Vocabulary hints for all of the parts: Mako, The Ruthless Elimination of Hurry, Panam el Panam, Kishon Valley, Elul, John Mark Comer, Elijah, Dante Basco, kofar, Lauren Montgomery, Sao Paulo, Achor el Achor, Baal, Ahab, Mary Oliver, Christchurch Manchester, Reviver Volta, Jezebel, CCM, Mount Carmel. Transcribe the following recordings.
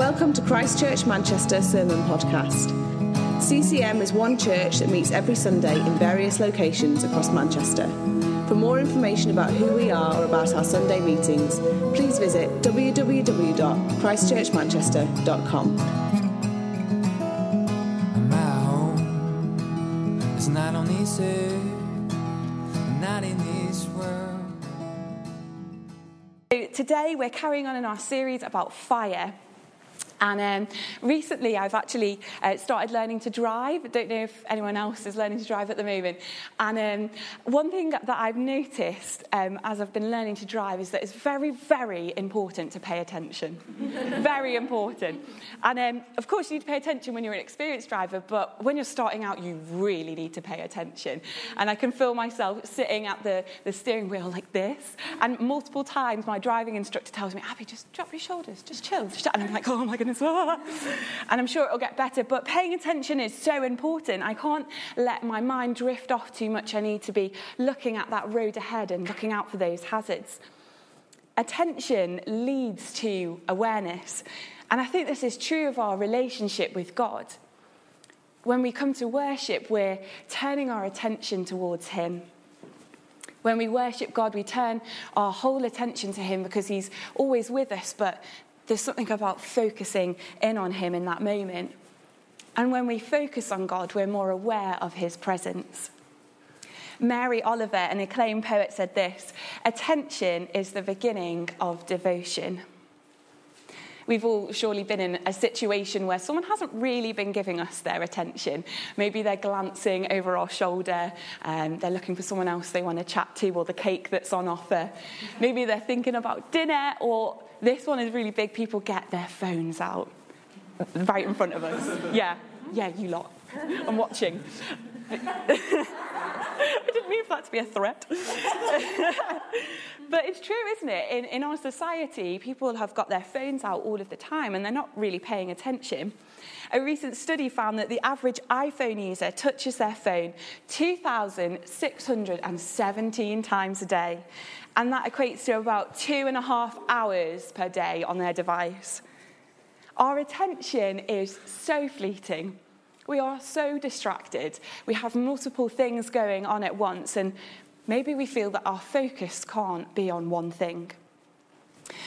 Welcome to Christchurch Manchester Sermon Podcast. CCM is one church that meets every Sunday in various locations across Manchester. For more information about who we are or about our Sunday meetings, please visit www.christchurchmanchester.com. My home is not on this earth, not in this world. So today we're carrying on in our series about fire. And recently I've actually started learning to drive. I don't know if anyone else is learning to drive at the moment. And one thing that I've noticed as I've been learning to drive is that it's very, very important to pay attention. Very important. And of course you need to pay attention when you're an experienced driver, but when you're starting out you really need to pay attention. And I can feel myself sitting at the steering wheel like this. And multiple times my driving instructor tells me, Abby, just drop your shoulders, just chill. And I'm like, oh my goodness. And I'm sure it'll get better, but paying attention is so important. I can't let my mind drift off too much. I need to be looking at that road ahead and looking out for those hazards. Attention leads to awareness, and I think this is true of our relationship with God. When we come to worship, we're turning our attention towards Him. When we worship God, we turn our whole attention to Him because He's always with us, but there's something about focusing in on Him in that moment. And when we focus on God, we're more aware of His presence. Mary Oliver, an acclaimed poet, said this: attention is the beginning of devotion. We've all surely been in a situation where someone hasn't really been giving us their attention. Maybe they're glancing over our shoulder, they're looking for someone else they want to chat to, or the cake that's on offer. Maybe they're thinking about dinner, or this one is really big. People get their phones out right in front of us. Yeah, you lot. I'm watching. I didn't mean for that to be a threat. But it's true, isn't it? In our society, people have got their phones out all of the time and they're not really paying attention. A recent study found that the average iPhone user touches their phone 2,617 times a day. And that equates to about 2.5 hours per day on their device. Our attention is so fleeting. We are so distracted. We have multiple things going on at once, and maybe we feel that our focus can't be on one thing.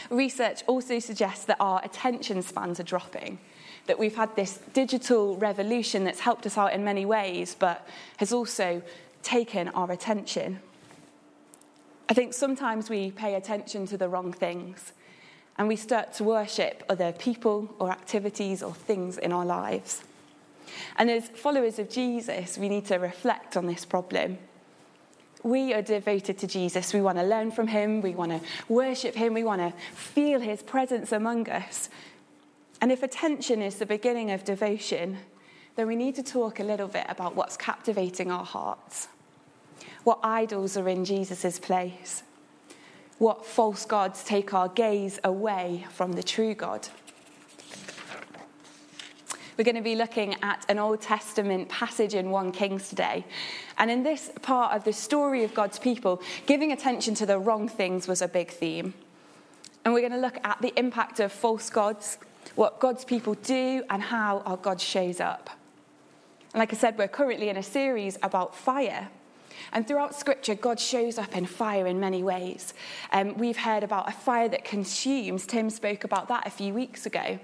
Research also suggests that our attention spans are dropping, that we've had this digital revolution that's helped us out in many ways, but has also taken our attention. I think sometimes we pay attention to the wrong things, and we start to worship other people or activities or things in our lives. And as followers of Jesus, we need to reflect on this problem. We are devoted to Jesus. We want to learn from Him. We want to worship Him. We want to feel His presence among us. And if attention is the beginning of devotion, then we need to talk a little bit about what's captivating our hearts. What idols are in Jesus' place? What false gods take our gaze away from the true God? We're going to be looking at an Old Testament passage in 1 Kings today. And in this part of the story of God's people, giving attention to the wrong things was a big theme. And we're going to look at the impact of false gods, what God's people do, and how our God shows up. And like I said, we're currently in a series about fire. And throughout Scripture, God shows up in fire in many ways. We've heard about a fire that consumes. Tim spoke about that a few weeks ago.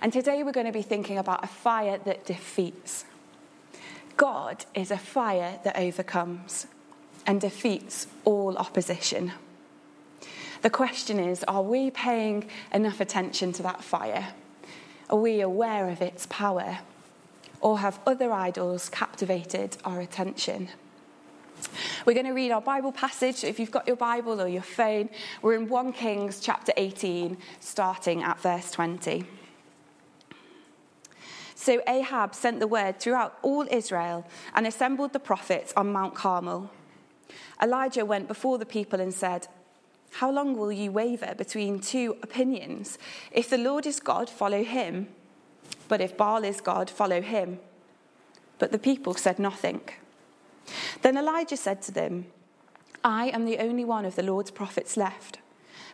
And today we're going to be thinking about a fire that defeats. God is a fire that overcomes and defeats all opposition. The question is, are we paying enough attention to that fire? Are we aware of its power? Or have other idols captivated our attention? We're going to read our Bible passage. If you've got your Bible or your phone, we're in 1 Kings chapter 18, starting at verse 20. So Ahab sent the word throughout all Israel and assembled the prophets on Mount Carmel. Elijah went before the people and said, "How long will you waver between two opinions? If the Lord is God, follow Him. But if Baal is God, follow him." But the people said nothing. Then Elijah said to them, "I am the only one of the Lord's prophets left,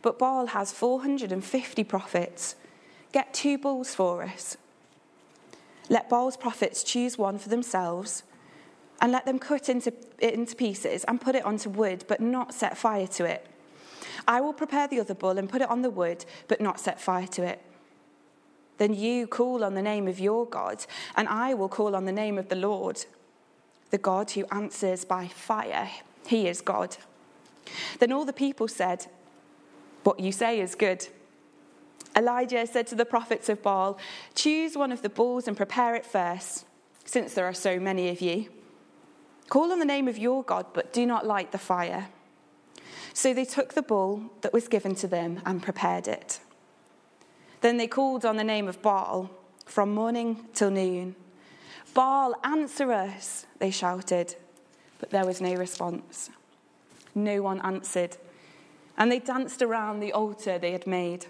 but Baal has 450 prophets. Get two bowls for us. Let Baal's prophets choose one for themselves, and let them cut it into pieces and put it onto wood, but not set fire to it. I will prepare the other bull and put it on the wood, but not set fire to it. Then you call on the name of your God, and I will call on the name of the Lord, the God who answers by fire. He is God. Then all the people said, "What you say is good." Elijah said to the prophets of Baal, "Choose one of the bulls and prepare it first, since there are so many of you. Call on the name of your God, but do not light the fire." So they took the bull that was given to them and prepared it. Then they called on the name of Baal from morning till noon. "Baal, answer us," they shouted, but there was no response. No one answered, and they danced around the altar they had made.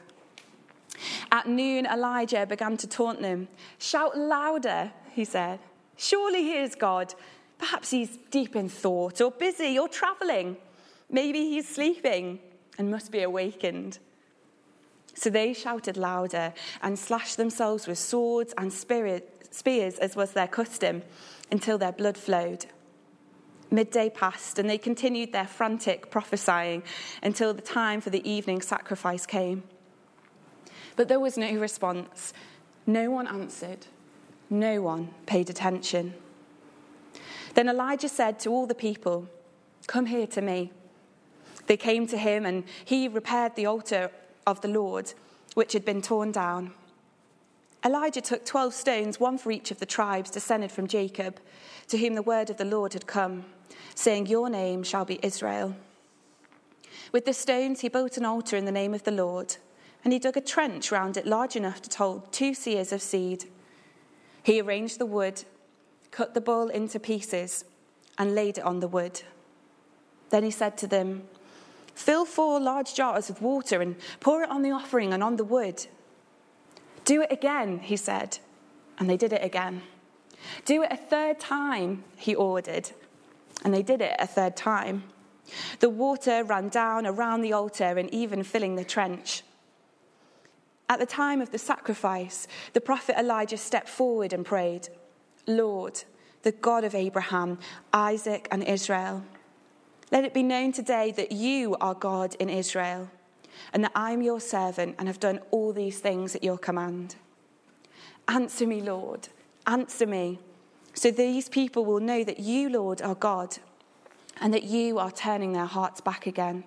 At noon, Elijah began to taunt them. "Shout louder," he said. "Surely he is God. Perhaps he's deep in thought, or busy, or travelling. Maybe he's sleeping and must be awakened." So they shouted louder and slashed themselves with swords and spears, as was their custom, until their blood flowed. Midday passed, and they continued their frantic prophesying until the time for the evening sacrifice came. But there was no response. No one answered. No one paid attention. Then Elijah said to all the people, "Come here to me." They came to him, and he repaired the altar of the Lord, which had been torn down. Elijah took 12 stones, one for each of the tribes descended from Jacob, to whom the word of the Lord had come, saying, "Your name shall be Israel." With the stones he built an altar in the name of the Lord, and he dug a trench round it large enough to hold 2 seers of seed. He arranged the wood, cut the bull into pieces, and laid it on the wood. Then he said to them, "Fill 4 large jars with water and pour it on the offering and on the wood." "Do it again," he said, and they did it again. "Do it a third time," he ordered, and they did it a third time. The water ran down around the altar and even filling the trench. At the time of the sacrifice, the prophet Elijah stepped forward and prayed, "Lord, the God of Abraham, Isaac, and Israel, let it be known today that you are God in Israel, and that I am your servant and have done all these things at your command. Answer me, Lord, answer me, so these people will know that you, Lord, are God, and that you are turning their hearts back again."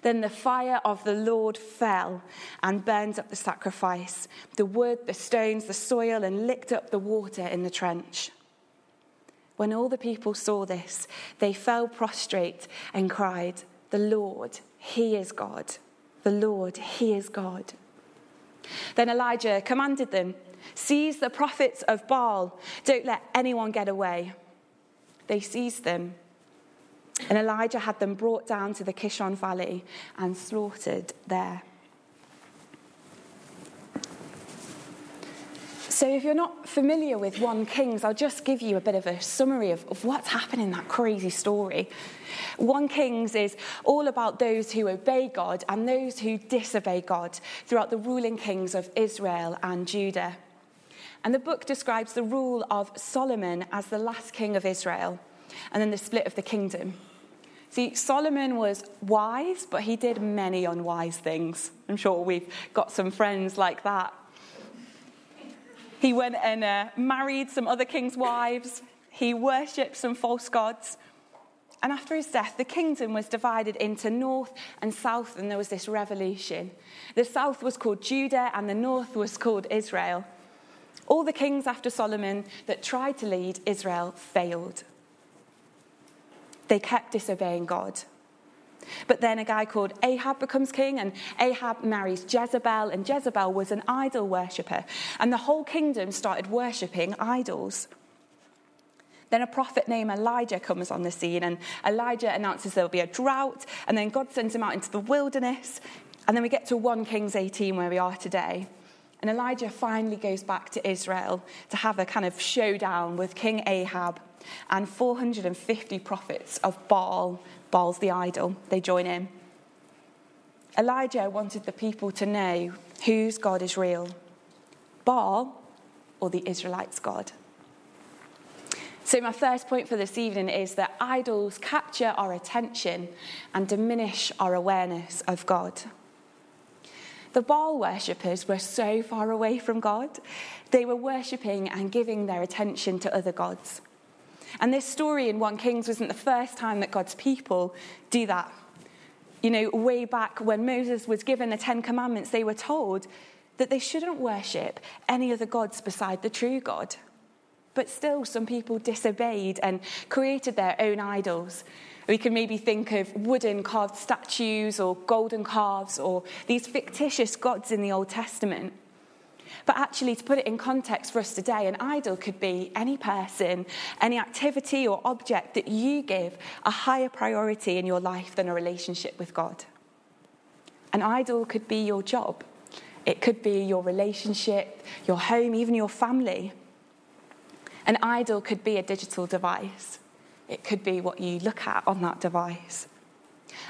Then the fire of the Lord fell and burned up the sacrifice, the wood, the stones, the soil, and licked up the water in the trench. When all the people saw this, they fell prostrate and cried, "The Lord, he is God. The Lord, he is God." Then Elijah commanded them, "Seize the prophets of Baal. Don't let anyone get away." They seized them, and Elijah had them brought down to the Kishon Valley and slaughtered there. So if you're not familiar with 1 Kings, I'll just give you a bit of a summary of what's happened in that crazy story. 1 Kings is all about those who obey God and those who disobey God throughout the ruling kings of Israel and Judah. And the book describes the rule of Solomon as the last king of Israel, and then the split of the kingdom. See, Solomon was wise, but he did many unwise things. I'm sure we've got some friends like that. He went and married some other kings' wives. He worshipped some false gods. And after his death, the kingdom was divided into north and south, and there was this revolution. The south was called Judah, and the north was called Israel. All the kings after Solomon that tried to lead Israel failed. They kept disobeying God. But then a guy called Ahab becomes king, and Ahab marries Jezebel, and Jezebel was an idol worshipper, and the whole kingdom started worshipping idols. Then a prophet named Elijah comes on the scene, and Elijah announces there will be a drought, and then God sends him out into the wilderness, and then we get to 1 Kings 18 where we are today. And Elijah finally goes back to Israel to have a kind of showdown with King Ahab and 450 prophets of Baal. Baal's the idol. They join him. Elijah wanted the people to know Whose God is real? Baal or the Israelites' God? So my first point for this evening is that idols capture our attention and diminish our awareness of God. The Baal worshippers were so far away from God. They were worshipping and giving their attention to other gods. And this story in 1 Kings wasn't the first time that God's people do that. You know, way back when Moses was given the Ten Commandments, they were told that they shouldn't worship any other gods beside the true God. But still, some people disobeyed and created their own idols. We can maybe think of wooden carved statues or golden calves or these fictitious gods in the Old Testament. But actually, to put it in context for us today, an idol could be any person, any activity or object that you give a higher priority in your life than a relationship with God. An idol could be your job. It could be your relationship, your home, even your family. An idol could be a digital device. It could be what you look at on that device.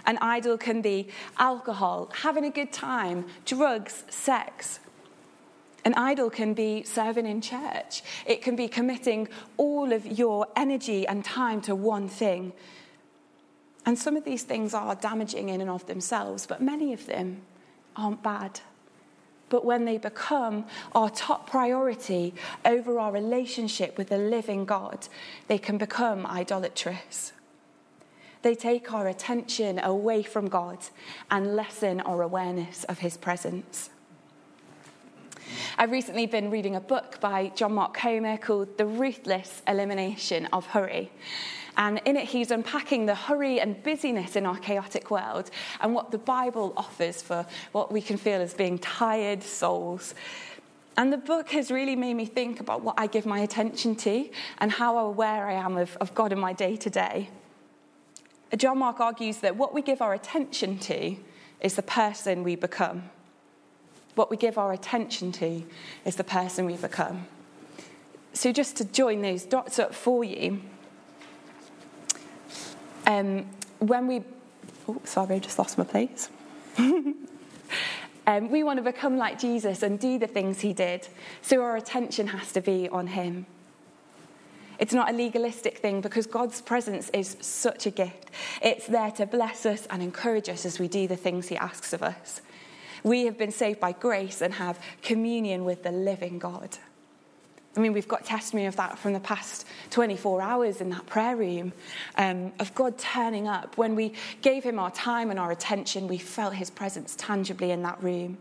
An idol can be alcohol, having a good time, drugs, sex. An idol can be serving in church. It can be committing all of your energy and time to one thing. And some of these things are damaging in and of themselves, but many of them aren't bad. But when they become our top priority over our relationship with the living God, they can become idolatrous. They take our attention away from God and lessen our awareness of his presence. I've recently been reading a book by John Mark Comer called The Ruthless Elimination of Hurry. And in it, he's unpacking the hurry and busyness in our chaotic world and what the Bible offers for what we can feel as being tired souls. And the book has really made me think about what I give my attention to and how aware I am of God in my day-to-day. John Mark argues that what we give our attention to is the person we become. What we give our attention to is the person we become. So just to join those dots up for you, we want to become like Jesus and do the things he did, so our attention has to be on him. It's not a legalistic thing because God's presence is such a gift. It's there to bless us and encourage us as we do the things he asks of us. We have been saved by grace and have communion with the living God. I mean, we've got testimony of that from the past 24 hours in that prayer room, of God turning up. When we gave him our time and our attention, we felt his presence tangibly in that room.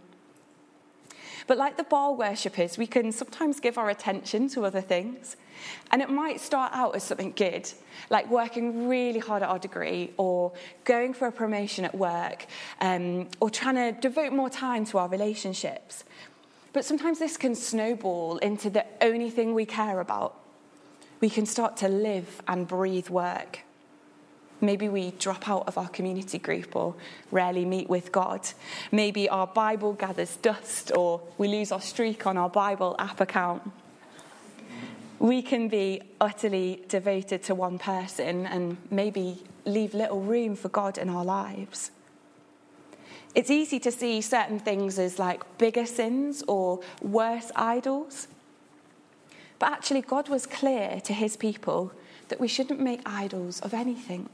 But like the Baal worshippers, we can sometimes give our attention to other things. And it might start out as something good, like working really hard at our degree or going for a promotion at work, or trying to devote more time to our relationships. But sometimes this can snowball into the only thing we care about. We can start to live and breathe work. Maybe we drop out of our community group or rarely meet with God. Maybe our Bible gathers dust or we lose our streak on our Bible app account. We can be utterly devoted to one person and maybe leave little room for God in our lives. It's easy to see certain things as like bigger sins or worse idols. But actually, God was clear to his people that we shouldn't make idols of anything.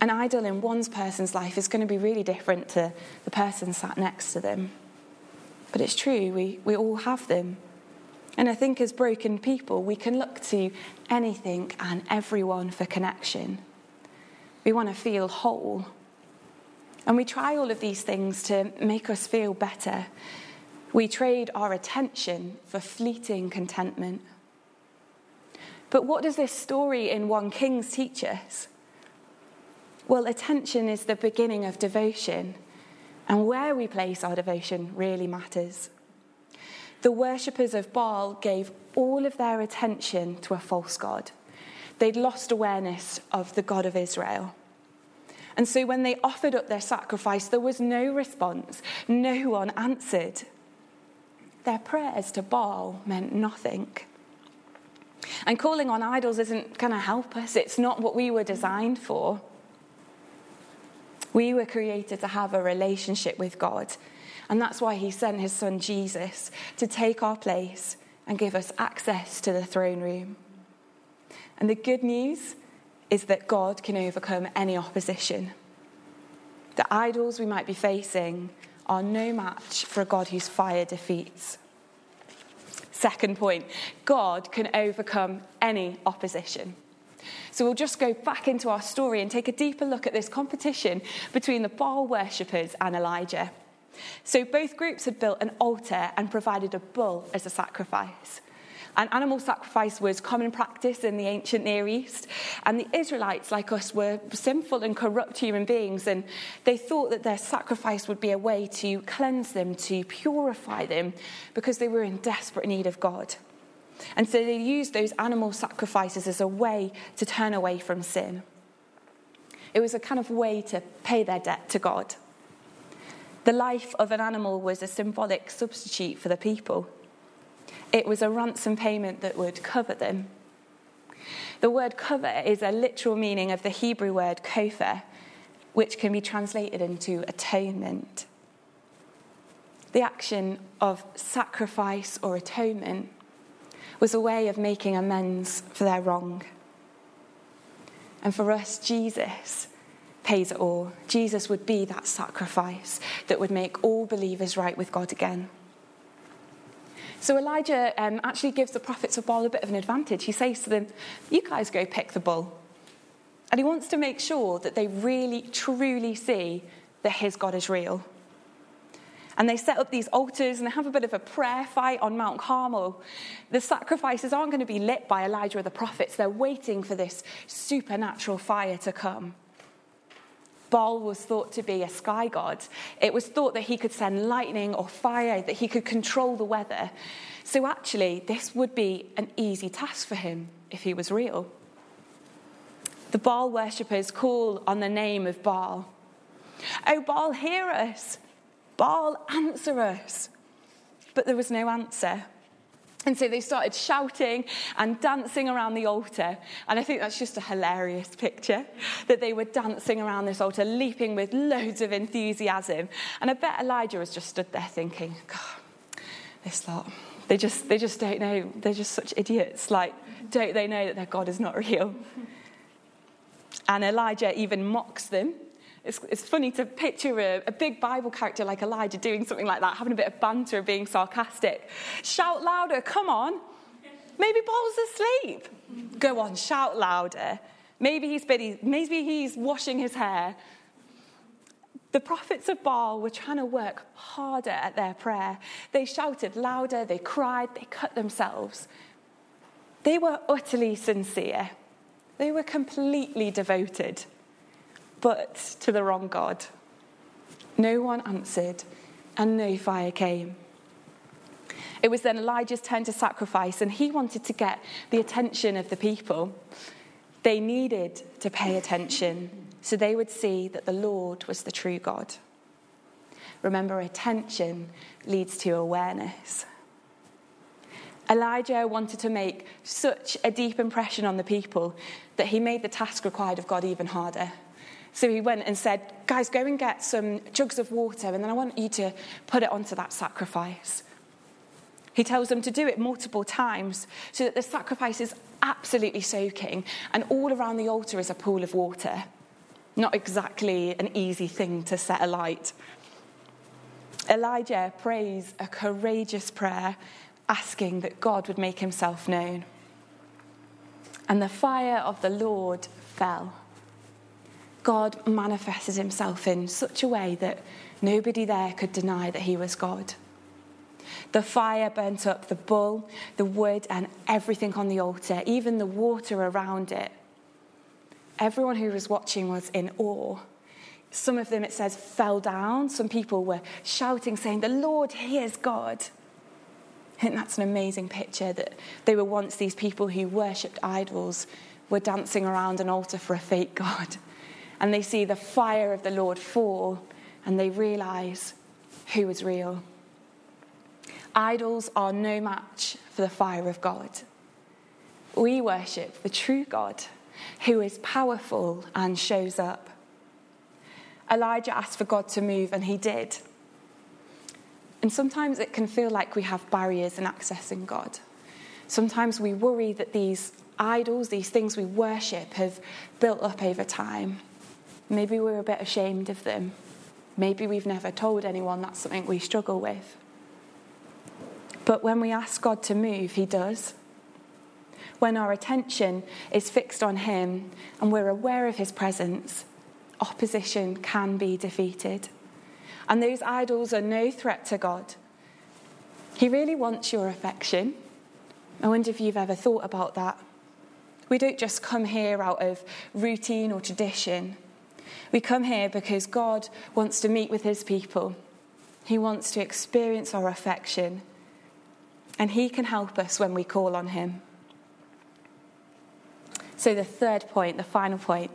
An idol in one person's life is going to be really different to the person sat next to them. But it's true, we all have them. And I think as broken people, we can look to anything and everyone for connection. We want to feel whole. And we try all of these things to make us feel better. We trade our attention for fleeting contentment. But what does this story in 1 Kings teach us? Well, attention is the beginning of devotion, and where we place our devotion really matters. The worshippers of Baal gave all of their attention to a false god. They'd lost awareness of the God of Israel. And so when they offered up their sacrifice, there was no response. No one answered. Their prayers to Baal meant nothing. And calling on idols isn't going to help us. It's not what we were designed for. We were created to have a relationship with God. And that's why he sent his son Jesus to take our place and give us access to the throne room. And the good news is that God can overcome any opposition. The idols we might be facing are no match for a God whose fire defeats. Second point, God can overcome any opposition. So we'll just go back into our story and take a deeper look at this competition between the Baal worshippers and Elijah. So both groups had built an altar and provided a bull as a sacrifice. An animal sacrifice was common practice in the ancient Near East, and the Israelites, like us, were sinful and corrupt human beings, and they thought that their sacrifice would be a way to cleanse them, to purify them, because they were in desperate need of God. And so they used those animal sacrifices as a way to turn away from sin. It was a kind of way to pay their debt to God. The life of an animal was a symbolic substitute for the people. It was a ransom payment that would cover them. The word cover is a literal meaning of the Hebrew word kofar, which can be translated into atonement. The action of sacrifice or atonement was a way of making amends for their wrong. And for us, Jesus pays it all. Jesus would be that sacrifice that would make all believers right with God again. So Elijah actually gives the prophets of Baal a bit of an advantage. He says to them, you guys go pick the bull. And he wants to make sure that they really, truly see that his God is real. And they set up these altars and they have a bit of a prayer fight on Mount Carmel. The sacrifices aren't going to be lit by Elijah or the prophets. They're waiting for this supernatural fire to come. Baal was thought to be a sky god. It was thought that he could send lightning or fire, that he could control the weather. So actually, this would be an easy task for him if he was real. The Baal worshippers call on the name of Baal. Oh, Baal, hear us. Baal, answer us. But there was no answer. And so they started shouting and dancing around the altar. And I think that's just a hilarious picture, that they were dancing around this altar, leaping with loads of enthusiasm. And I bet Elijah has just stood there thinking, God, this lot, they just don't know. They're just such idiots. Like, don't they know that their God is not real? And Elijah even mocks them. It's funny to picture a big Bible character like Elijah doing something like that, having a bit of banter, being sarcastic. Shout louder, come on. Maybe Baal's asleep. Go on, shout louder. Maybe he's busy. Maybe he's washing his hair. The prophets of Baal were trying to work harder at their prayer. They shouted louder, they cried, they cut themselves. They were utterly sincere. They were completely devoted. But to the wrong God. No one answered, and no fire came. It was then Elijah's turn to sacrifice, and he wanted to get the attention of the people. They needed to pay attention, so they would see that the Lord was the true God. Remember, attention leads to awareness. Elijah wanted to make such a deep impression on the people that he made the task required of God even harder. So he went and said, guys, go and get some jugs of water, and then I want you to put it onto that sacrifice. He tells them to do it multiple times so that the sacrifice is absolutely soaking, and all around the altar is a pool of water. Not exactly an easy thing to set alight. Elijah prays a courageous prayer, asking that God would make himself known. And the fire of the Lord fell. God manifested himself in such a way that nobody there could deny that he was God. The fire burnt up the bull, the wood, and everything on the altar, even the water around it. Everyone who was watching was in awe. Some of them, it says, fell down. Some people were shouting, saying, the Lord, he is God. I think that's an amazing picture, that they were once these people who worshipped idols, were dancing around an altar for a fake God. And they see the fire of the Lord fall, and they realise who is real. Idols are no match for the fire of God. We worship the true God, who is powerful and shows up. Elijah asked for God to move, and he did. And sometimes it can feel like we have barriers in accessing God. Sometimes we worry that these idols, these things we worship, have built up over time. Maybe we're a bit ashamed of them. Maybe we've never told anyone that's something we struggle with. But when we ask God to move, he does. When our attention is fixed on him and we're aware of his presence, opposition can be defeated. And those idols are no threat to God. He really wants your affection. I wonder if you've ever thought about that. We don't just come here out of routine or tradition. We come here because God wants to meet with his people. He wants to experience our affection. And he can help us when we call on him. So the third point, the final point,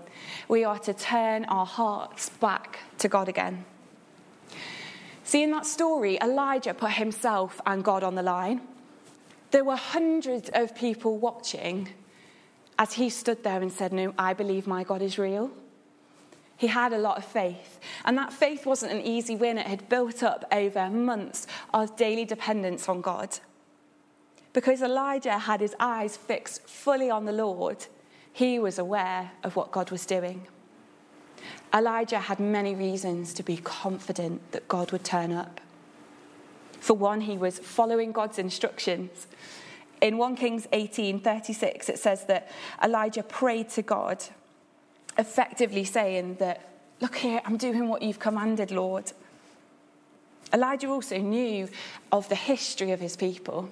we are to turn our hearts back to God again. See, in that story, Elijah put himself and God on the line. There were hundreds of people watching as he stood there and said, "No, I believe my God is real." He had a lot of faith, and that faith wasn't an easy win. It had built up over months of daily dependence on God. Because Elijah had his eyes fixed fully on the Lord, he was aware of what God was doing. Elijah had many reasons to be confident that God would turn up. For one, he was following God's instructions. In 1 Kings 18:36, it says that Elijah prayed to God, effectively saying that, "Look here, I'm doing what you've commanded, Lord." Elijah also knew of the history of his people.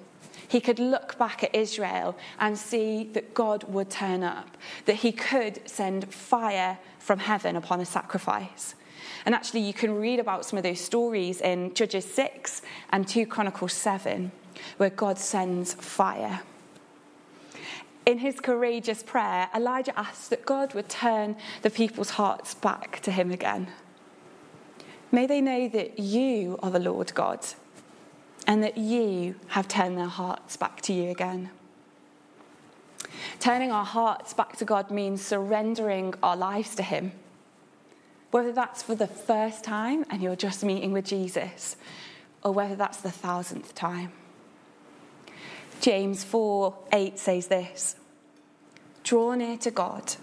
He could look back at Israel and see that God would turn up, that he could send fire from heaven upon a sacrifice. And actually, you can read about some of those stories in Judges 6 and 2 Chronicles 7, where God sends fire. In his courageous prayer, Elijah asks that God would turn the people's hearts back to him again. May they know that you are the Lord God, and that you have turned their hearts back to you again. Turning our hearts back to God means surrendering our lives to him. Whether that's for the first time and you're just meeting with Jesus, or whether that's the 1000th time. James 4:8 says this, "Draw near to God,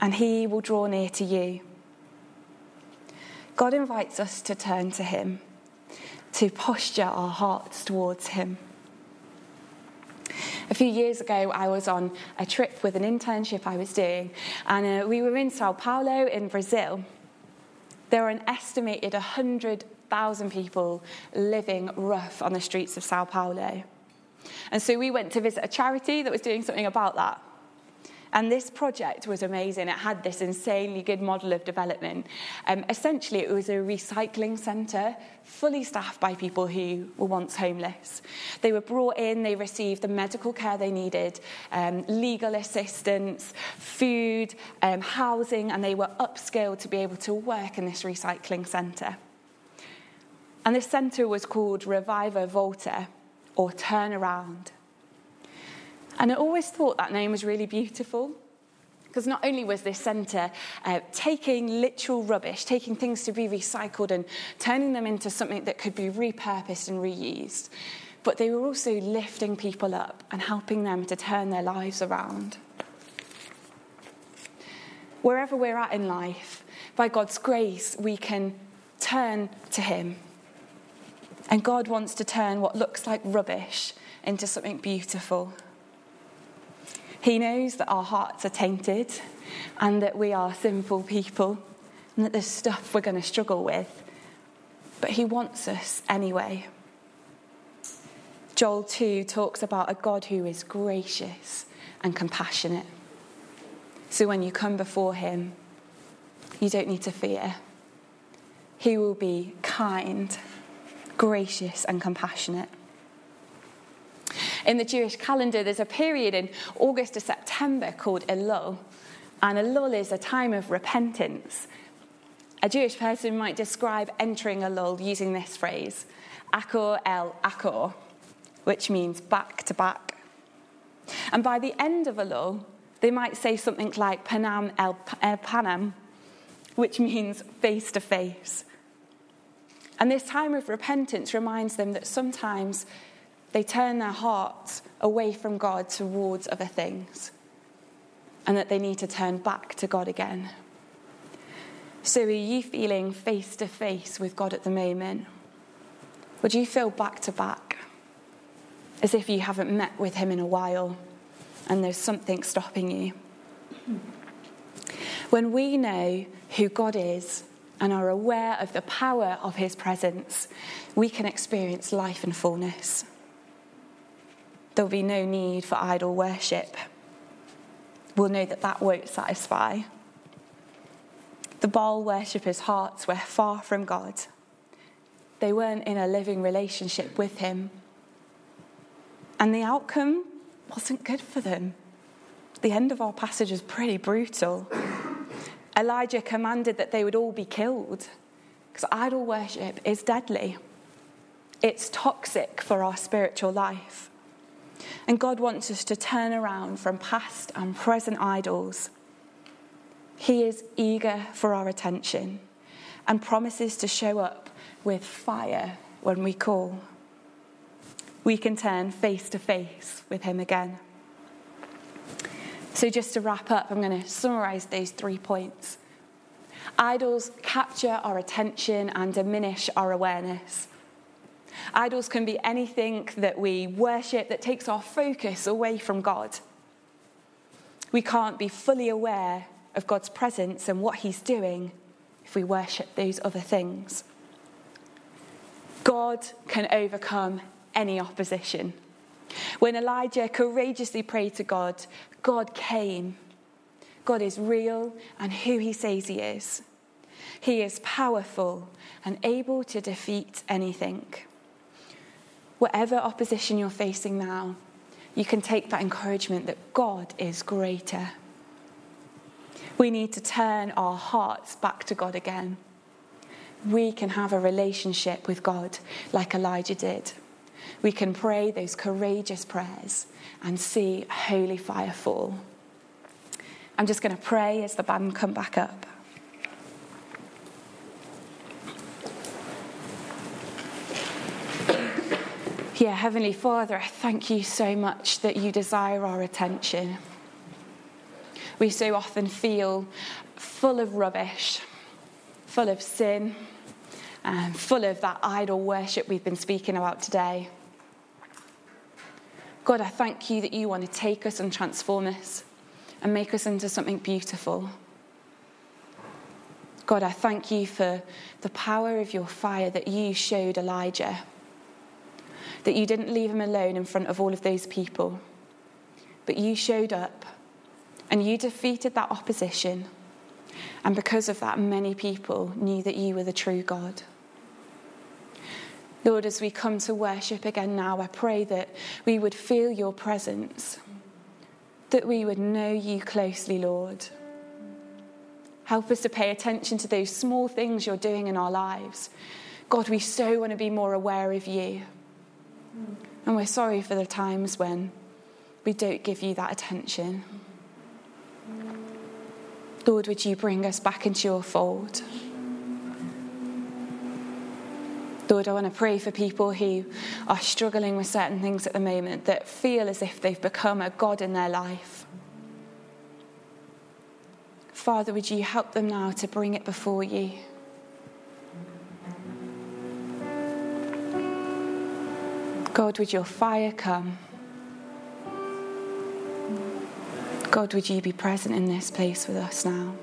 and he will draw near to you." God invites us to turn to him, to posture our hearts towards him. A few years ago, I was on a trip with an internship I was doing, and we were in Sao Paulo in Brazil. There are an estimated 100,000 people living rough on the streets of Sao Paulo. And so we went to visit a charity that was doing something about that. And this project was amazing. It had this insanely good model of development. Essentially, it was a recycling centre, fully staffed by people who were once homeless. They were brought in, they received the medical care they needed, legal assistance, food, housing, and they were upskilled to be able to work in this recycling centre. And this centre was called Reviver Volta, or Turnaround. And I always thought that name was really beautiful, because not only was this centre taking literal rubbish, taking things to be recycled and turning them into something that could be repurposed and reused, but they were also lifting people up and helping them to turn their lives around. Wherever we're at in life, by God's grace, we can turn to him. And God wants to turn what looks like rubbish into something beautiful. He knows that our hearts are tainted and that we are sinful people and that there's stuff we're going to struggle with. But he wants us anyway. Joel 2 talks about a God who is gracious and compassionate. So when you come before him, you don't need to fear. He will be kind, gracious and compassionate. In the Jewish calendar, there's a period in August to September called Elul, and Elul is a time of repentance. A Jewish person might describe entering Elul using this phrase, "Achor el Achor," which means back to back. And by the end of Elul, they might say something like "Panam el Panam," which means face to face. And this time of repentance reminds them that sometimes they turn their hearts away from God towards other things, and that they need to turn back to God again. So are you feeling face to face with God at the moment? Would you feel back to back, as if you haven't met with him in a while and there's something stopping you? When we know who God is and are aware of the power of his presence, we can experience life in fullness. There'll be no need for idol worship. We'll know that that won't satisfy. The Baal worshippers' hearts were far from God. They weren't in a living relationship with him. And the outcome wasn't good for them. The end of our passage is pretty brutal. Elijah commanded that they would all be killed, because idol worship is deadly. It's toxic for our spiritual life. And God wants us to turn around from past and present idols. He is eager for our attention and promises to show up with fire when we call. We can turn face to face with him again. So just to wrap up, I'm going to summarise those 3 points. Idols capture our attention and diminish our awareness. Idols can be anything that we worship that takes our focus away from God. We can't be fully aware of God's presence and what he's doing if we worship those other things. God can overcome any opposition. When Elijah courageously prayed to God, God came. God is real and who he says he is. He is powerful and able to defeat anything. Whatever opposition you're facing now, you can take that encouragement that God is greater. We need to turn our hearts back to God again. We can have a relationship with God like Elijah did. We can pray those courageous prayers and see holy fire fall. I'm just going to pray as the band come back up. Yeah, Heavenly Father, I thank you so much that you desire our attention. We so often feel full of rubbish, full of sin, and full of that idol worship we've been speaking about today. God, I thank you that you want to take us and transform us and make us into something beautiful. God, I thank you for the power of your fire that you showed Elijah. That you didn't leave him alone in front of all of those people, but you showed up and you defeated that opposition. And because of that, many people knew that you were the true God. Lord, as we come to worship again now, I pray that we would feel your presence, that we would know you closely, Lord. Help us to pay attention to those small things you're doing in our lives. God, we so want to be more aware of you. And we're sorry for the times when we don't give you that attention. Lord, would you bring us back into your fold? Lord, I want to pray for people who are struggling with certain things at the moment, that feel as if they've become a god in their life. Father, would you help them now to bring it before you? God, would your fire come? God, would you be present in this place with us now?